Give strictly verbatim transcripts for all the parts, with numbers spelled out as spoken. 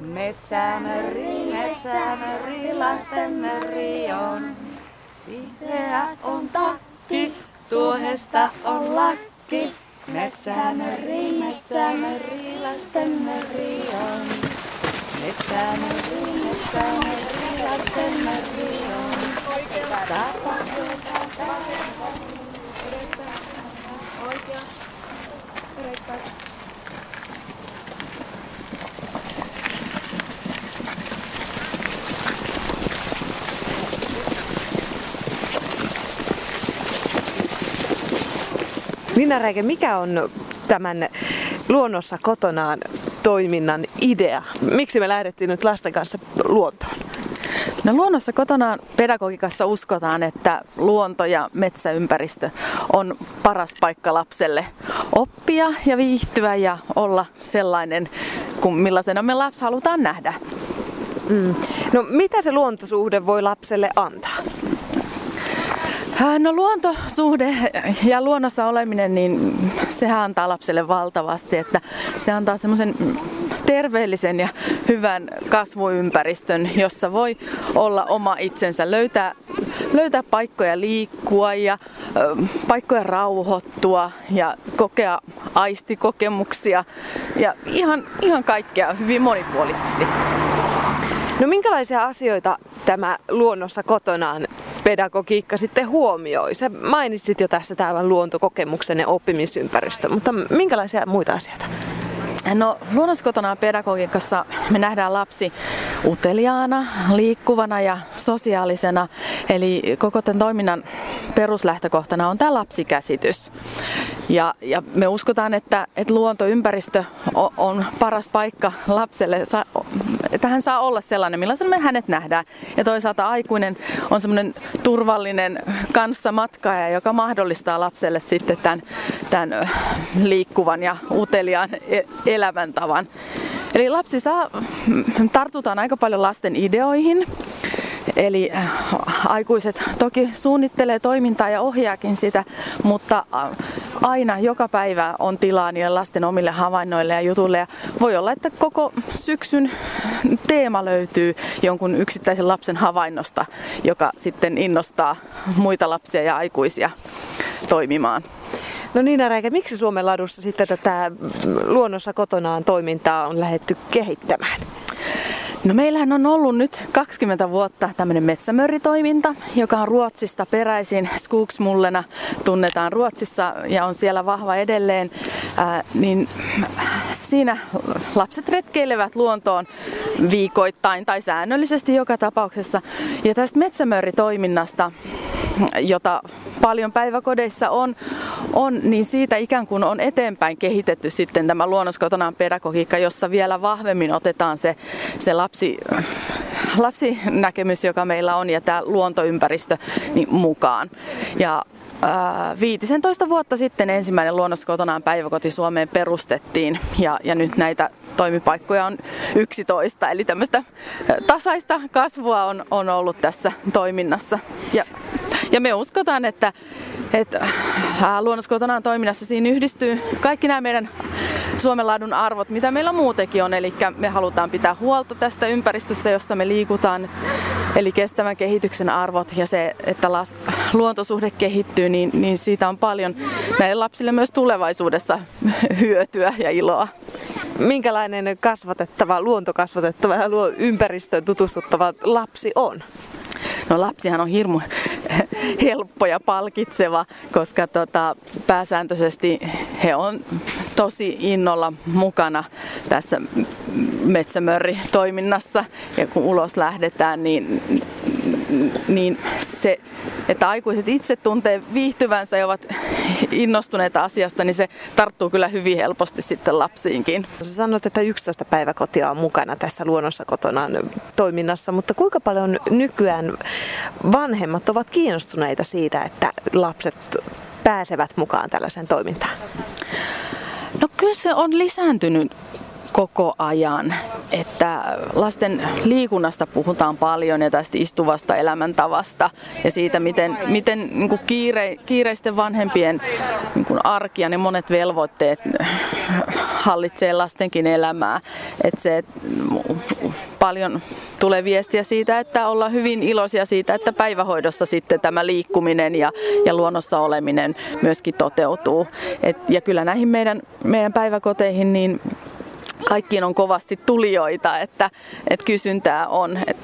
Metsämöri, metsämöri, lasten möri on. Vihreä on takki, tuohesta on lakki. Metsämöri, metsämöri, lasten möri on. Metsämöri, metsämöri, lasten möri on. Oikea. Oikea. Nina Räike, mikä on tämän Luonnossa kotonaan toiminnan idea? Miksi me lähdettiin nyt lasten kanssa luontoon? No, Luonnossa kotonaan pedagogiikassa uskotaan, että luonto ja metsäympäristö on paras paikka lapselle oppia ja viihtyä ja olla sellainen, kuin millaisena me lapsi halutaan nähdä. Mm. No, mitä se luontosuhde voi lapselle antaa? No, luontosuhde ja luonnossa oleminen, niin sehän antaa lapselle valtavasti, että se antaa semmoisen terveellisen ja hyvän kasvuympäristön, jossa voi olla oma itsensä, löytää, löytää paikkoja liikkua ja äh, paikkoja rauhoittua ja kokea aistikokemuksia ja ihan, ihan kaikkea hyvin monipuolisesti. No, minkälaisia asioita tämä Luonnossa kotonaan pedagogiikka sitten huomioi? Sä mainitsit jo tässä tämän luontokokemuksen ja oppimisympäristön, mutta minkälaisia muita asioita? No, Luonnossa kotonaan pedagogiikassa me nähdään lapsi uteliaana, liikkuvana ja sosiaalisena. Eli koko tämän toiminnan peruslähtökohtana on tämä lapsikäsitys. Ja, ja me uskotaan, että, että luontoympäristö on, on paras paikka lapselle, saa, että hän saa olla sellainen, millaisen me hänet nähdään. Ja toisaalta aikuinen on semmoinen turvallinen kanssamatkaja, joka mahdollistaa lapselle sitten tämän, tämän liikkuvan ja uteliaan elämäntavan. Eli lapsi saa, tartutaan aika paljon lasten ideoihin. Eli aikuiset toki suunnittelee toimintaa ja ohjaakin sitä, mutta aina joka päivä on tilaa niille lasten omille havainnoille ja jutuille. Ja voi olla, että koko syksyn teema löytyy jonkun yksittäisen lapsen havainnosta, joka sitten innostaa muita lapsia ja aikuisia toimimaan. No, Nina Räike, miksi Suomen Ladussa sitten tätä Luonnossa kotonaan toimintaa on lähdetty kehittämään? No, meillähän on ollut nyt kaksikymmentä vuotta tämmöinen metsämöritoiminta, joka on Ruotsista peräisin. Skogsmullena tunnetaan Ruotsissa ja on siellä vahva edelleen. Äh, niin siinä lapset retkeilevät luontoon viikoittain tai säännöllisesti joka tapauksessa. Ja tästä metsämöritoiminnasta, jota paljon päiväkodeissa on, on, niin siitä ikään kuin on eteenpäin kehitetty sitten tämä Luonnossa kotonaan pedagogiikka, jossa vielä vahvemmin otetaan se, se lapsi, lapsinäkemys, joka meillä on, ja tämä luontoympäristö niin mukaan. Ja ää, viisitoista vuotta sitten ensimmäinen Luonnossa kotonaan päiväkoti Suomeen perustettiin, ja, ja nyt näitä toimipaikkoja on yksitoista, eli tämmöistä tasaista kasvua on, on ollut tässä toiminnassa. Ja Ja me uskotaan, että, että Luonnossa kotonaan toiminnassa siinä yhdistyy kaikki nämä meidän Suomen Ladun arvot, mitä meillä muutenkin on. Eli me halutaan pitää huolta tästä ympäristössä, jossa me liikutaan. Eli kestävän kehityksen arvot ja se, että las, luontosuhde kehittyy, niin, niin siitä on paljon näille lapsille myös tulevaisuudessa hyötyä ja iloa. Minkälainen kasvatettava, luontokasvatettava ja ympäristöön tutustuttava lapsi on? No, lapsihan on hirmu helppo ja palkitseva, koska tota, pääsääntöisesti he on tosi innolla mukana tässä metsämörritoiminnassa, ja kun ulos lähdetään, niin, niin se, että aikuiset itse tuntee viihtyvänsä ja ovat innostuneita asiasta, niin se tarttuu kyllä hyvin helposti sitten lapsiinkin. Sä sanoit, että yksitoista päiväkotia on mukana tässä Luonnossa kotonaan toiminnassa, mutta kuinka paljon nykyään vanhemmat ovat kiinnostuneita siitä, että lapset pääsevät mukaan tällaiseen toimintaan? No, kyllä se on lisääntynyt koko ajan. Että lasten liikunnasta puhutaan paljon ja tästä istuvasta elämäntavasta ja siitä, miten, miten niin kuin kiire, kiireisten vanhempien niin kuin arki ja ne monet velvoitteet hallitsee lastenkin elämää. Että se, paljon tulee viestiä siitä, että ollaan hyvin iloisia siitä, että päivähoidossa sitten tämä liikkuminen ja, ja luonnossa oleminen myöskin toteutuu. Et, ja kyllä näihin meidän, meidän päiväkoteihin niin kaikkiin on kovasti tulijoita, että, että kysyntää on. Et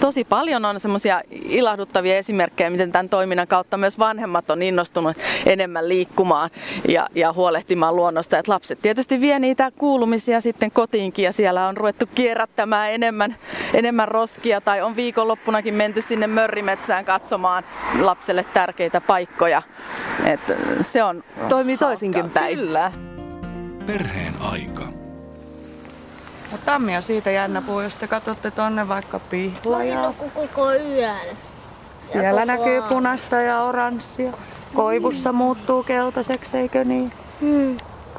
tosi paljon on semmoisia ilahduttavia esimerkkejä, miten tämän toiminnan kautta myös vanhemmat on innostunut enemmän liikkumaan ja, ja huolehtimaan luonnosta. Et lapset tietysti vie niitä kuulumisia sitten kotiinkin ja siellä on ruvettu kierrättämään enemmän, enemmän roskia tai on viikonloppunakin menty sinne mörrimetsään katsomaan lapselle tärkeitä paikkoja. Et se on toimii toisinkin päin. Kyllä. Perheen aika. Mutta tammi on siitä jännä puu, jos te katsotte tonne vaikka pihlaja. Koko yön. Siellä näkyy punaista ja oranssia. Koivussa muuttuu keltaiseksi, eikö niin? Mm.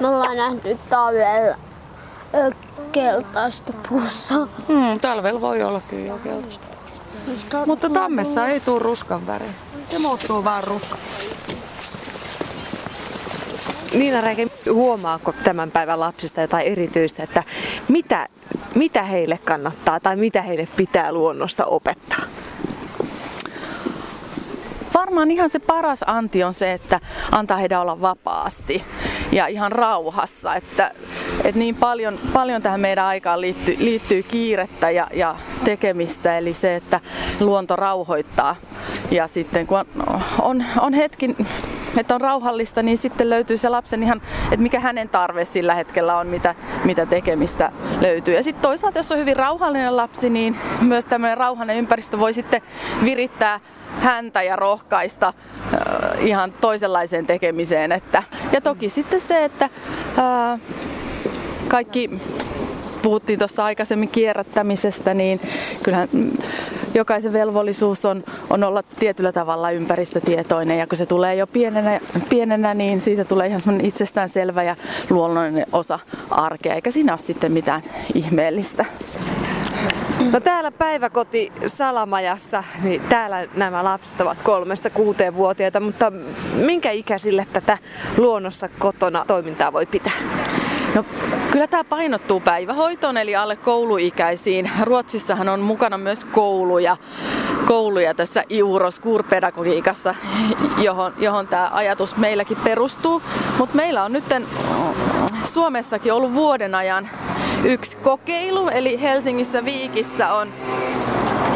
Me ollaan nähty talvella keltaista puussa. Mm, talvella voi olla kyllä jo keltaista. Mutta tammessa ei tule ruskan väriä. Se muuttuu vaan ruskaksi. Nina Räike, huomaako tämän päivän lapsista jotain erityistä, että mitä, mitä heille kannattaa tai mitä heille pitää luonnosta opettaa? Varmaan ihan se paras anti on se, että antaa heidän olla vapaasti ja ihan rauhassa. Että, että niin paljon, paljon tähän meidän aikaan liittyy, liittyy kiirettä ja, ja tekemistä, eli se, että luonto rauhoittaa. Ja sitten kun on, on, on hetki, että on rauhallista, niin sitten löytyy se lapsen ihan, että mikä hänen tarve sillä hetkellä on, mitä, mitä tekemistä löytyy. Ja sitten toisaalta, jos on hyvin rauhallinen lapsi, niin myös tämmöinen rauhallinen ympäristö voi sitten virittää häntä ja rohkaista äh, ihan toisenlaiseen tekemiseen. Että, ja toki sitten se, että äh, kaikki puhuttiin tuossa aikaisemmin kierrättämisestä, niin kyllähän jokaisen velvollisuus on, on olla tietyllä tavalla ympäristötietoinen ja kun se tulee jo pienenä, pienenä niin siitä tulee ihan semmoinen itsestäänselvä ja luonnollinen osa arkea, eikä siinä ole sitten mitään ihmeellistä. No täällä Päiväkoti Salamajassa, niin täällä nämä lapset ovat kolmesta kuuteenvuotiaita, mutta minkä ikäisille tätä luonnossa kotona toimintaa voi pitää? No, kyllä tämä painottuu päivähoitoon eli alle kouluikäisiin. Ruotsissahan on mukana myös kouluja, kouluja tässä I U R O S-pedagogiikassa, johon, johon tämä ajatus meilläkin perustuu. Mutta meillä on nyt Suomessakin ollut vuoden ajan yksi kokeilu, eli Helsingissä Viikissä on,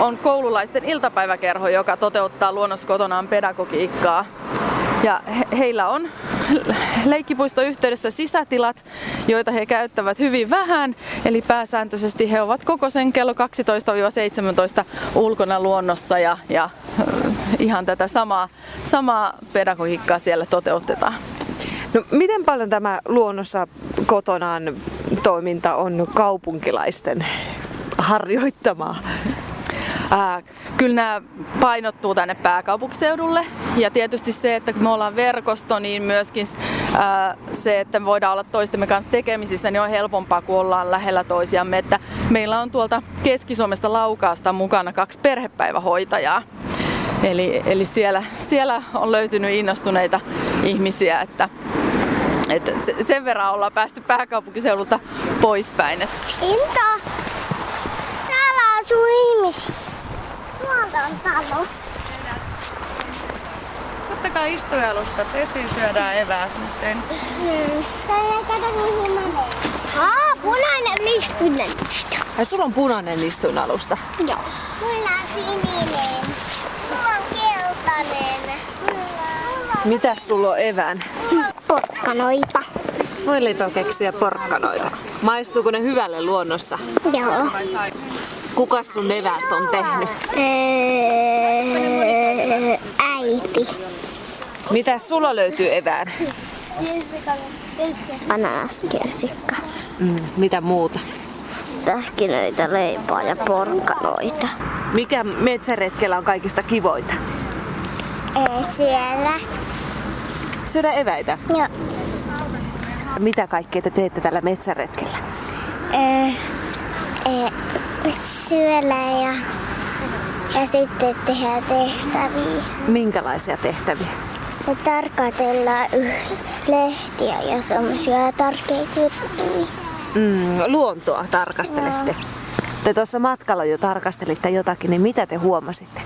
on koululaisten iltapäiväkerho, joka toteuttaa luonnossa kotonaan pedagogiikkaa. Ja he, heillä on leikkipuiston yhteydessä sisätilat, joita he käyttävät hyvin vähän, eli pääsääntöisesti he ovat koko sen kello kaksitoista seitsemäntoista ulkona luonnossa ja, ja ihan tätä samaa, samaa pedagogiikkaa siellä toteutetaan. No, miten paljon tämä luonnossa kotonaan toiminta on kaupunkilaisten harjoittamaa? Äh, kyllä nämä painottuu tänne pääkaupunkiseudulle ja tietysti se, että kun me ollaan verkosto, niin myöskin äh, se, että me voidaan olla toistemme kanssa tekemisissä, niin on helpompaa, kun ollaan lähellä toisiamme. Että meillä on tuolta Keski-Suomesta Laukaasta mukana kaksi perhepäivähoitajaa, eli, eli siellä, siellä on löytynyt innostuneita ihmisiä, että, että sen verran ollaan päästy pääkaupunkiseudulta poispäin. Inta! Täällä asuu ihmisiä! Talo. Ottakaa istujalustat esiin, syödään eväät nyt ensin. Mm. Täällä kato mihin mä menen. Aa, punainen istuinen. Ai sulla on punainen istuinalusta? Joo. Mulla on sininen. Mulla on keltainen. Mulla... Mitäs sulla on evään? Porkkanoita. Voi leipäkeksiä porkkanoita. Maistuuko ne hyvälle luonnossa? Joo. Kukas sun eväät on tehnyt? Öö, äiti. Mitä sulla löytyy evään? Ananaskersikka. Mm, mitä muuta? Pähkinöitä, leipää ja porkkanoita. Mikä metsäretkellä on kaikista kivoita? Ei syödä. Syödä eväitä? Joo. Mitä kaikkea te teette tällä metsäretkellä? Öö, öö, syöllä ja, ja sitten tehdään tehtäviä. Minkälaisia tehtäviä? Ja tarkatellaan lehtiä ja semmoisia tärkeitä juttuja. Mm, luontoa tarkastelette. No. Te tuossa matkalla jo tarkastelitte jotakin, niin mitä te huomasitte?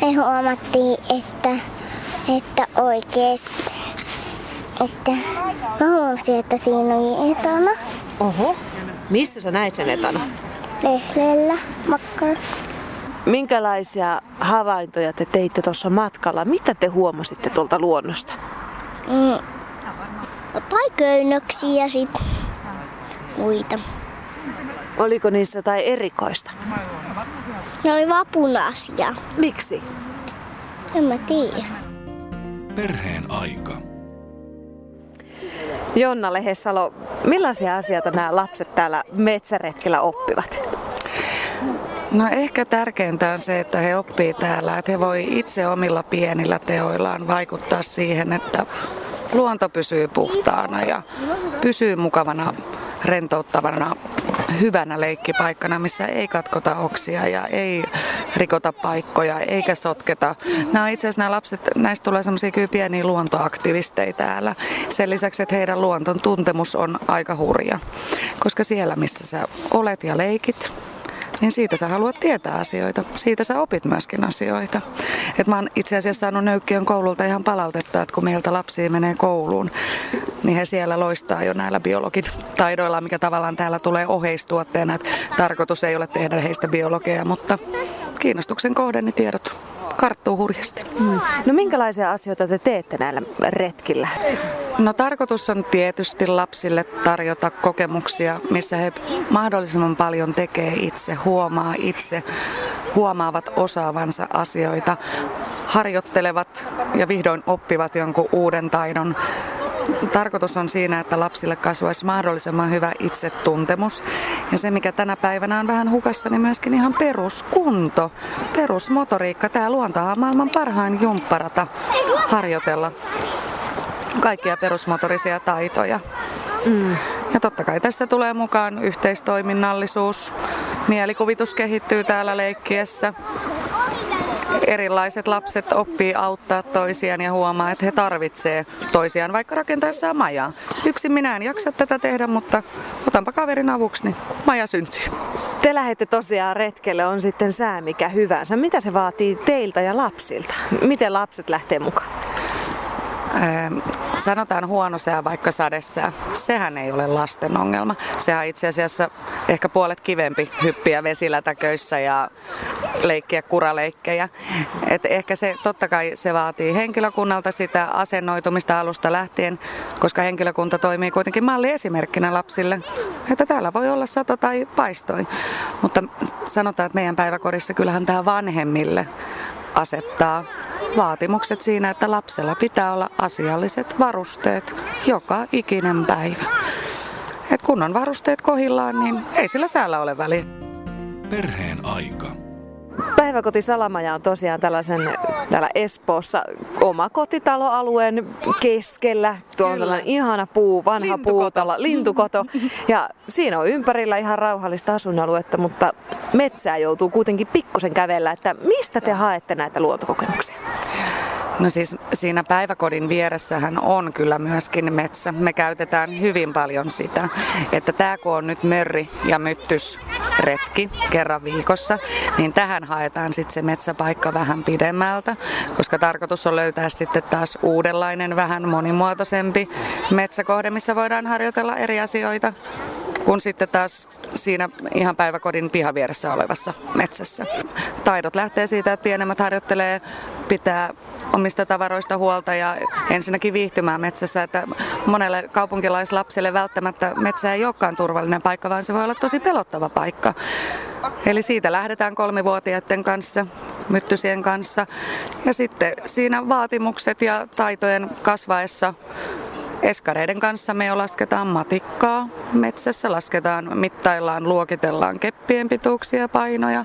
Me huomattiin, että, että oikeesti, että mä huomasin, että siinä oli etana. Oho. Mistä sä näit sen etana? Lehdellä matkalla. Minkälaisia havaintoja te teitte tuossa matkalla? Mitä te huomasitte tuolta luonnosta? Mm. Tai köynnöksiä ja sit muita. Oliko niissä tai erikoista? Ne oli vapun asia. Miksi? En mä tiedä. Perheen aika. Jonna Lehessalo, millaisia asioita nämä lapset täällä metsäretkellä oppivat? No ehkä tärkeintä on se, että he oppii täällä, että he voi itse omilla pienillä teoillaan vaikuttaa siihen, että luonto pysyy puhtaana ja pysyy mukavana, rentouttavana, hyvänä leikkipaikkana, missä ei katkota oksia ja ei rikota paikkoja eikä sotketa. Nämä itse asiassa nämä lapset, näistä tulee sellaisia kyllä pieniä luontoaktivisteja täällä. Sen lisäksi, että heidän luonton tuntemus on aika hurja, koska siellä missä sä olet ja leikit, niin siitä sä haluat tietää asioita. Siitä sä opit myöskin asioita. Et mä oon itse asiassa saanut Nöykkiön koululta ihan palautetta, että kun meiltä lapsia menee kouluun, niin he siellä loistaa jo näillä biologin taidoilla, mikä tavallaan täällä tulee oheistuotteena. Et tarkoitus ei ole tehdä heistä biologeja, mutta kiinnostuksen kohde, niin tiedot karttuu hurjasti. Mm. No minkälaisia asioita te teette näillä retkillä? No tarkoitus on tietysti lapsille tarjota kokemuksia, missä he mahdollisimman paljon tekee itse, huomaa itse, huomaavat osaavansa asioita, harjoittelevat ja vihdoin oppivat jonkun uuden taidon. Tarkoitus on siinä, että lapsille kasvaisi mahdollisimman hyvä itsetuntemus. Ja se, mikä tänä päivänä on vähän hukassa, niin myöskin ihan peruskunto, perusmotoriikka. Tämä luonto on maailman parhain jumpparata harjoitella kaikkia perusmotorisia taitoja. Mm. Ja totta kai tässä tulee mukaan yhteistoiminnallisuus. Mielikuvitus kehittyy täällä leikkiessä. Erilaiset lapset oppii auttaa toisiaan ja huomaa, että he tarvitsevat toisiaan vaikka rakentaessaan majaa. Yksin minä en jaksa tätä tehdä, mutta otanpa kaverin avuksi, niin maja syntyy. Te lähdette tosiaan retkelle, on sitten sää mikä hyvänsä. Mitä se vaatii teiltä ja lapsilta? Miten lapset lähtee mukaan? Sanotaan huono sää vaikka sadesää. Sehän ei ole lasten ongelma. Sehän on itse asiassa ehkä puolet kivempi hyppiä vesilätäköissä ja leikkiä kuraleikkejä. Et ehkä se, totta kai se vaatii henkilökunnalta sitä asennoitumista alusta lähtien, koska henkilökunta toimii kuitenkin malliesimerkkinä lapsille, että täällä voi olla sato tai paistoi. Mutta sanotaan, että meidän päiväkodissa kyllähän tämä vanhemmille asettaa vaatimukset siinä, että lapsella pitää olla asialliset varusteet joka ikinen päivä. Et kun on varusteet kohdillaan, niin ei sillä säällä ole väliä. Perheen aika. Päiväkoti Salamaja on tosiaan tällaisen, täällä Espoossa oma kotitaloalueen keskellä. Tuo on tällainen ihana puu, vanha lintukoto. puutalo, lintukoto. Ja siinä on ympärillä ihan rauhallista asuinaluetta, mutta metsää joutuu kuitenkin pikkusen kävellä. Että mistä te haette näitä luontokokemuksia? No siis siinä päiväkodin vieressähän on kyllä myöskin metsä. Me käytetään hyvin paljon sitä, että tää kun on nyt mörri- ja myttysretki kerran viikossa, niin tähän haetaan sitten se metsäpaikka vähän pidemmältä, koska tarkoitus on löytää sitten taas uudenlainen, vähän monimuotoisempi metsäkohde, missä voidaan harjoitella eri asioita, kun sitten taas siinä ihan päiväkodin pihavieressä olevassa metsässä. Taidot lähtee siitä, että pienemmät harjoittelee, pitää omista tavaroista huolta ja ensinnäkin viihtymään metsässä. Että monelle kaupunkilaislapselle välttämättä metsä ei olekaan turvallinen paikka, vaan se voi olla tosi pelottava paikka. Eli siitä lähdetään kolmivuotiaiden kanssa, myttysien kanssa. Ja sitten siinä vaatimukset ja taitojen kasvaessa eskareiden kanssa me jo lasketaan matikkaa metsässä, lasketaan, mittaillaan, luokitellaan keppien pituuksia, painoja.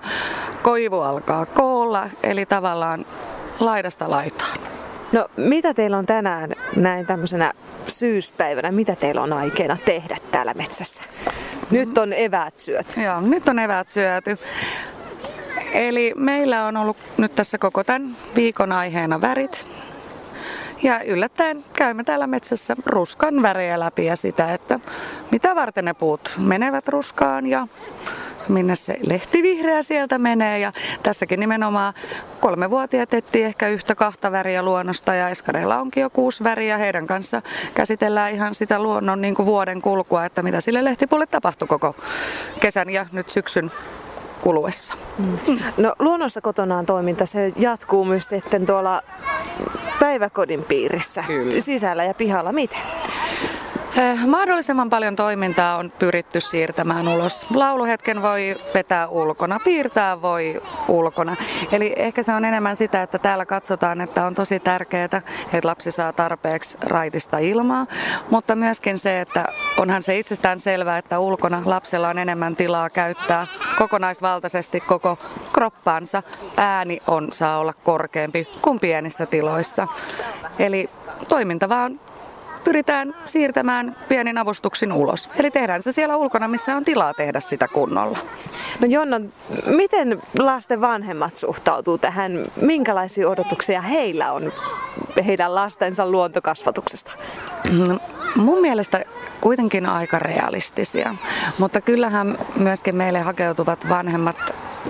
Koivu alkaa koolla, eli tavallaan laidasta laitaan. No mitä teillä on tänään näin tämmöisenä syyspäivänä, mitä teillä on aikeena tehdä täällä metsässä? Nyt on eväät syöty. Joo, nyt on eväät syöty. Eli meillä on ollut nyt tässä koko tämän viikon aiheena värit. Ja yllättäen käymme täällä metsässä ruskan värejä läpi ja sitä, että mitä varten ne puut menevät ruskaan ja minne se lehtivihreä sieltä menee. Ja tässäkin nimenomaan kolmevuotiaat etsivät ehkä yhtä kahta väriä luonnosta ja eskareilla onkin jo kuusi väriä. Heidän kanssa käsitellään ihan sitä luonnon niin kuin vuoden kulkua, että mitä sille lehtipuulle tapahtui koko kesän ja nyt syksyn kuluessa. Mm. No, Luonnossa kotonaan toiminta se jatkuu myös sitten tuolla päiväkodin piirissä. Kyllä. Sisällä ja pihalla. Miten? Eh, mahdollisimman paljon toimintaa on pyritty siirtämään ulos. Lauluhetken voi vetää ulkona, piirtää voi ulkona. Eli ehkä se on enemmän sitä, että täällä katsotaan, että on tosi tärkeää, että lapsi saa tarpeeksi raitista ilmaa. Mutta myöskin se, että onhan se itsestään selvää, että ulkona lapsella on enemmän tilaa käyttää kokonaisvaltaisesti koko kroppaansa. Ääni on, saa olla korkeampi kuin pienissä tiloissa. Eli toiminta vaan pyritään siirtämään pienin avustuksin ulos. Eli tehdään se siellä ulkona, missä on tilaa tehdä sitä kunnolla. No Jonna, miten lasten vanhemmat suhtautuu tähän? Minkälaisia odotuksia heillä on heidän lastensa luontokasvatuksesta? No, mun mielestä kuitenkin aika realistisia. Mutta kyllähän myöskin meille hakeutuvat vanhemmat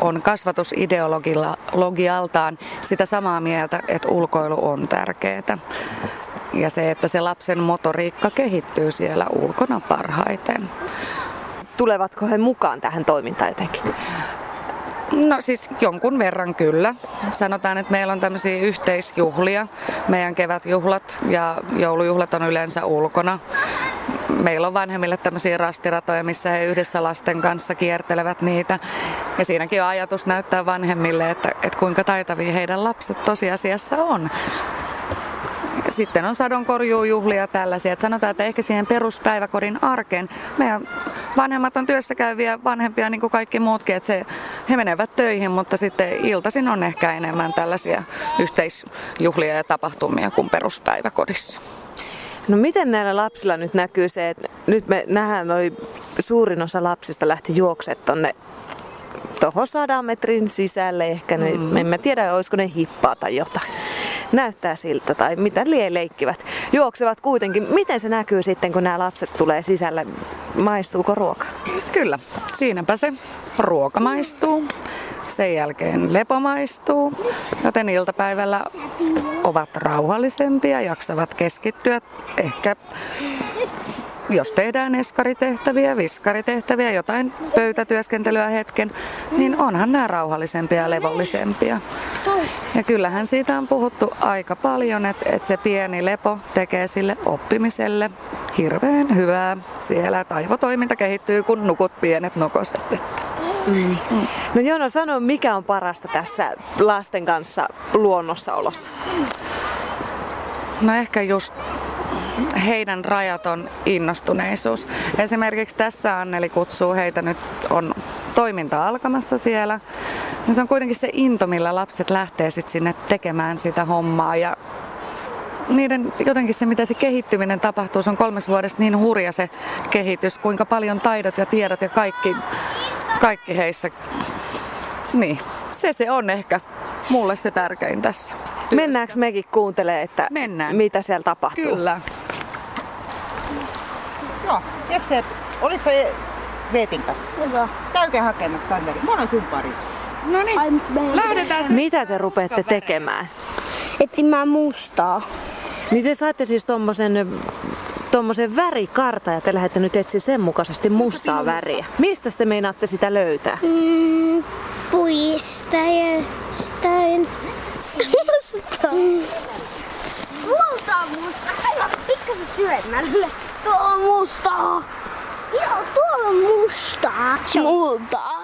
on kasvatusideologialtaan sitä samaa mieltä, että ulkoilu on tärkeää. Ja se, että se lapsen motoriikka kehittyy siellä ulkona parhaiten. Tulevatko he mukaan tähän toimintaan jotenkin? No siis jonkun verran kyllä. Sanotaan, että meillä on tämmöisiä yhteisjuhlia. Meidän kevätjuhlat ja joulujuhlat on yleensä ulkona. Meillä on vanhemmille tämmöisiä rastiratoja, missä he yhdessä lasten kanssa kiertelevät niitä. Ja siinäkin on ajatus näyttää vanhemmille, että, että kuinka taitavia heidän lapset tosiasiassa on. Sitten on sadonkorjuujuhlia ja tällaisia. Että sanotaan, että ehkä siihen peruspäiväkodin arkeen. Meidän vanhemmat on työssäkäyviä vanhempia niin kuin kaikki muutkin. Että se, he menevät töihin, mutta sitten iltaisin on ehkä enemmän tällaisia yhteisjuhlia ja tapahtumia kuin peruspäiväkodissa. No miten näillä lapsilla nyt näkyy se, että nyt me nähdään noi suurin osa lapsista lähti juoksemaan tonne tuohon sadan metrin sisälle ehkä. Mm. Niin, en mä tiedä, olisiko ne hippaa tai jotain. Näyttää siltä tai mitä lie leikkivät. Juoksevat kuitenkin. Miten se näkyy sitten, kun nämä lapset tulee sisälle? Maistuuko ruoka? Kyllä. Siinäpä se ruoka maistuu. Sen jälkeen lepo maistuu. Joten iltapäivällä ovat rauhallisempia, jaksavat keskittyä. Ehkä jos tehdään eskaritehtäviä, viskaritehtäviä, jotain pöytätyöskentelyä hetken, niin onhan nämä rauhallisempia ja levollisempia. Ja kyllähän siitä on puhuttu aika paljon, että, että se pieni lepo tekee sille oppimiselle hirveän hyvää. Siellä taivotoiminta kehittyy, kun nukut pienet nokoset. Mm. No Jonna, sano, mikä on parasta tässä lasten kanssa luonnossa olossa? No ehkä just heidän rajaton innostuneisuus. Esimerkiksi tässä Anneli kutsuu heitä, nyt on toiminta alkamassa siellä. Ja se on kuitenkin se into, millä lapset lähtee sit sinne tekemään sitä hommaa. Ja niiden jotenkin se, mitä se kehittyminen tapahtuu, se on kolmes vuodessa niin hurja se kehitys, kuinka paljon taidot ja tiedot ja kaikki, kaikki heissä. Niin, se se on ehkä mulle se tärkein tässä. Mennäänkö mekin kuuntelemaan, että mennään, mitä siellä tapahtuu? Kyllä. No, Jesse, olit sä Veetin kanssa? Kyllä. Käykää hakemassa tänne. Mä olen sun parissa. No niin, lähdetään. Mitä te rupeatte tekemään? Etsimään mustaa. Niin te saitte siis tommosen, tommosen värikartan ja te lähdette nyt etsimään sen mukaisesti mustaa väriä. Mistä te meinaatte sitä löytää? Mm, puista ja jostain. Musta! Multa on musta! Aivan pikkasen syvemmälle! Tuo on mustaa! Joo, tuo on mustaa! Multa!